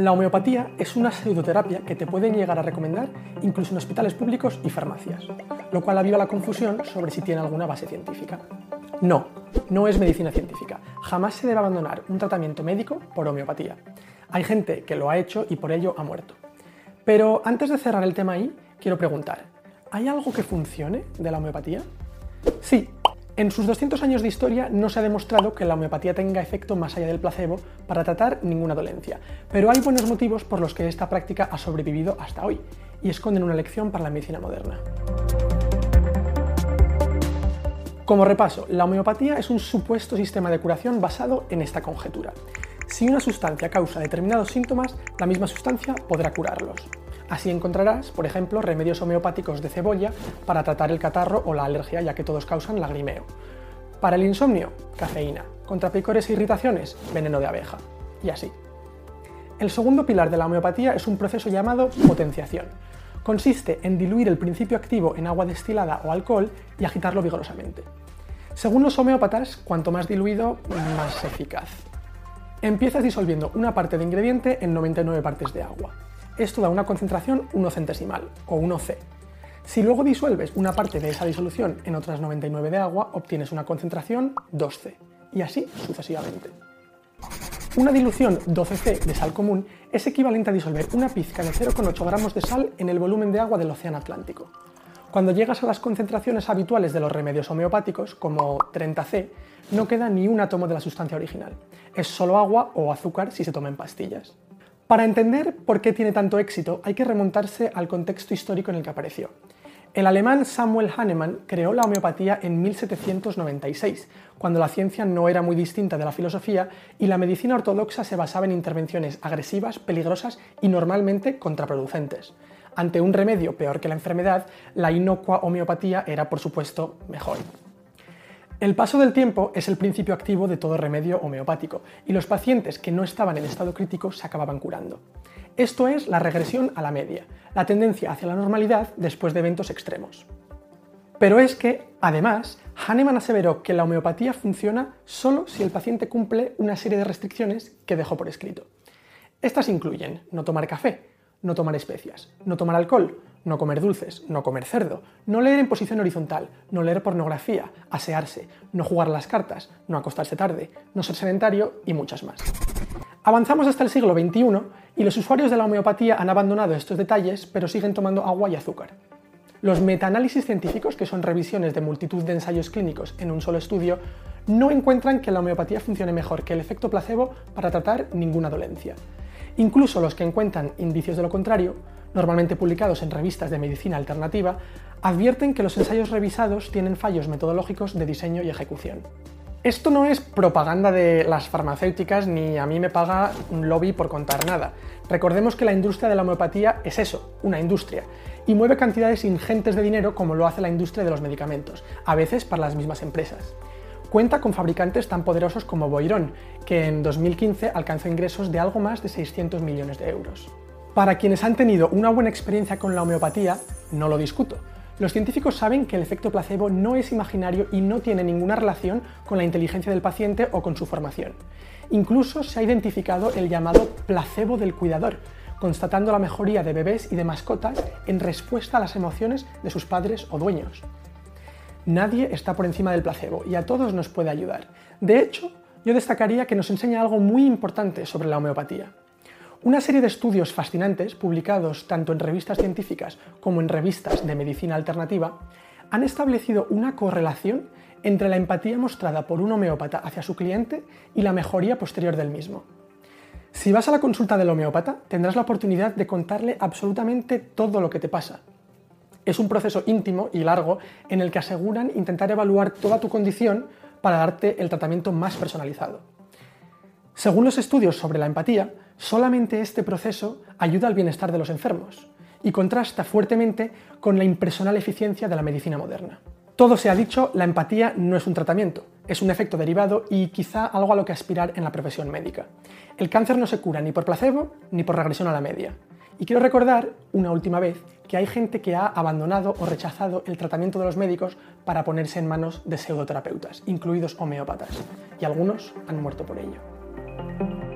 La homeopatía es una pseudoterapia que te pueden llegar a recomendar incluso en hospitales públicos y farmacias, lo cual aviva la confusión sobre si tiene alguna base científica. No, no es medicina científica. Jamás se debe abandonar un tratamiento médico por homeopatía. Hay gente que lo ha hecho y por ello ha muerto. Pero antes de cerrar el tema ahí, quiero preguntar, ¿hay algo que funcione de la homeopatía? Sí. En sus 200 años de historia no se ha demostrado que la homeopatía tenga efecto más allá del placebo para tratar ninguna dolencia, pero hay buenos motivos por los que esta práctica ha sobrevivido hasta hoy y esconden una lección para la medicina moderna. Como repaso, la homeopatía es un supuesto sistema de curación basado en esta conjetura. Si una sustancia causa determinados síntomas, la misma sustancia podrá curarlos. Así encontrarás, por ejemplo, remedios homeopáticos de cebolla para tratar el catarro o la alergia, ya que todos causan lagrimeo. Para el insomnio, cafeína. Contra picores e irritaciones, veneno de abeja. Y así. El segundo pilar de la homeopatía es un proceso llamado potenciación. Consiste en diluir el principio activo en agua destilada o alcohol y agitarlo vigorosamente. Según los homeópatas, cuanto más diluido, más eficaz. Empiezas disolviendo una parte de ingrediente en 99 partes de agua. Esto da una concentración unocentesimal, o 1C. Si luego disuelves una parte de esa disolución en otras 99 de agua, obtienes una concentración 2C, y así sucesivamente. Una dilución 12C de sal común es equivalente a disolver una pizca de 0,8 gramos de sal en el volumen de agua del Océano Atlántico. Cuando llegas a las concentraciones habituales de los remedios homeopáticos, como 30C, no queda ni un átomo de la sustancia original. Es solo agua o azúcar si se toma en pastillas. Para entender por qué tiene tanto éxito, hay que remontarse al contexto histórico en el que apareció. El alemán Samuel Hahnemann creó la homeopatía en 1796, cuando la ciencia no era muy distinta de la filosofía y la medicina ortodoxa se basaba en intervenciones agresivas, peligrosas y normalmente contraproducentes. Ante un remedio peor que la enfermedad, la inocua homeopatía era, por supuesto, mejor. El paso del tiempo es el principio activo de todo remedio homeopático, y los pacientes que no estaban en estado crítico se acababan curando. Esto es la regresión a la media, la tendencia hacia la normalidad después de eventos extremos. Pero es que, además, Hahnemann aseveró que la homeopatía funciona solo si el paciente cumple una serie de restricciones que dejó por escrito. Estas incluyen no tomar café, no tomar especias, no tomar alcohol, no comer dulces, no comer cerdo, no leer en posición horizontal, no leer pornografía, asearse, no jugar a las cartas, no acostarse tarde, no ser sedentario y muchas más. Avanzamos hasta el siglo XXI y los usuarios de la homeopatía han abandonado estos detalles, pero siguen tomando agua y azúcar. Los metaanálisis científicos, que son revisiones de multitud de ensayos clínicos en un solo estudio, no encuentran que la homeopatía funcione mejor que el efecto placebo para tratar ninguna dolencia. Incluso los que encuentran indicios de lo contrario, normalmente publicados en revistas de medicina alternativa, advierten que los ensayos revisados tienen fallos metodológicos de diseño y ejecución. Esto no es propaganda de las farmacéuticas ni a mí me paga un lobby por contar nada. Recordemos que la industria de la homeopatía es eso, una industria, y mueve cantidades ingentes de dinero como lo hace la industria de los medicamentos, a veces para las mismas empresas. Cuenta con fabricantes tan poderosos como Boiron, que en 2015 alcanzó ingresos de algo más de 600 millones de euros. Para quienes han tenido una buena experiencia con la homeopatía, no lo discuto. Los científicos saben que el efecto placebo no es imaginario y no tiene ninguna relación con la inteligencia del paciente o con su formación. Incluso se ha identificado el llamado placebo del cuidador, constatando la mejoría de bebés y de mascotas en respuesta a las emociones de sus padres o dueños. Nadie está por encima del placebo y a todos nos puede ayudar. De hecho, yo destacaría que nos enseña algo muy importante sobre la homeopatía. Una serie de estudios fascinantes, publicados tanto en revistas científicas como en revistas de medicina alternativa, han establecido una correlación entre la empatía mostrada por un homeópata hacia su cliente y la mejoría posterior del mismo. Si vas a la consulta del homeópata, tendrás la oportunidad de contarle absolutamente todo lo que te pasa. Es un proceso íntimo y largo en el que aseguran intentar evaluar toda tu condición para darte el tratamiento más personalizado. Según los estudios sobre la empatía, solamente este proceso ayuda al bienestar de los enfermos y contrasta fuertemente con la impersonal eficiencia de la medicina moderna. Todo se ha dicho, la empatía no es un tratamiento, es un efecto derivado y quizá algo a lo que aspirar en la profesión médica. El cáncer no se cura ni por placebo ni por regresión a la media. Y quiero recordar, una última vez, que hay gente que ha abandonado o rechazado el tratamiento de los médicos para ponerse en manos de pseudoterapeutas, incluidos homeópatas, y algunos han muerto por ello.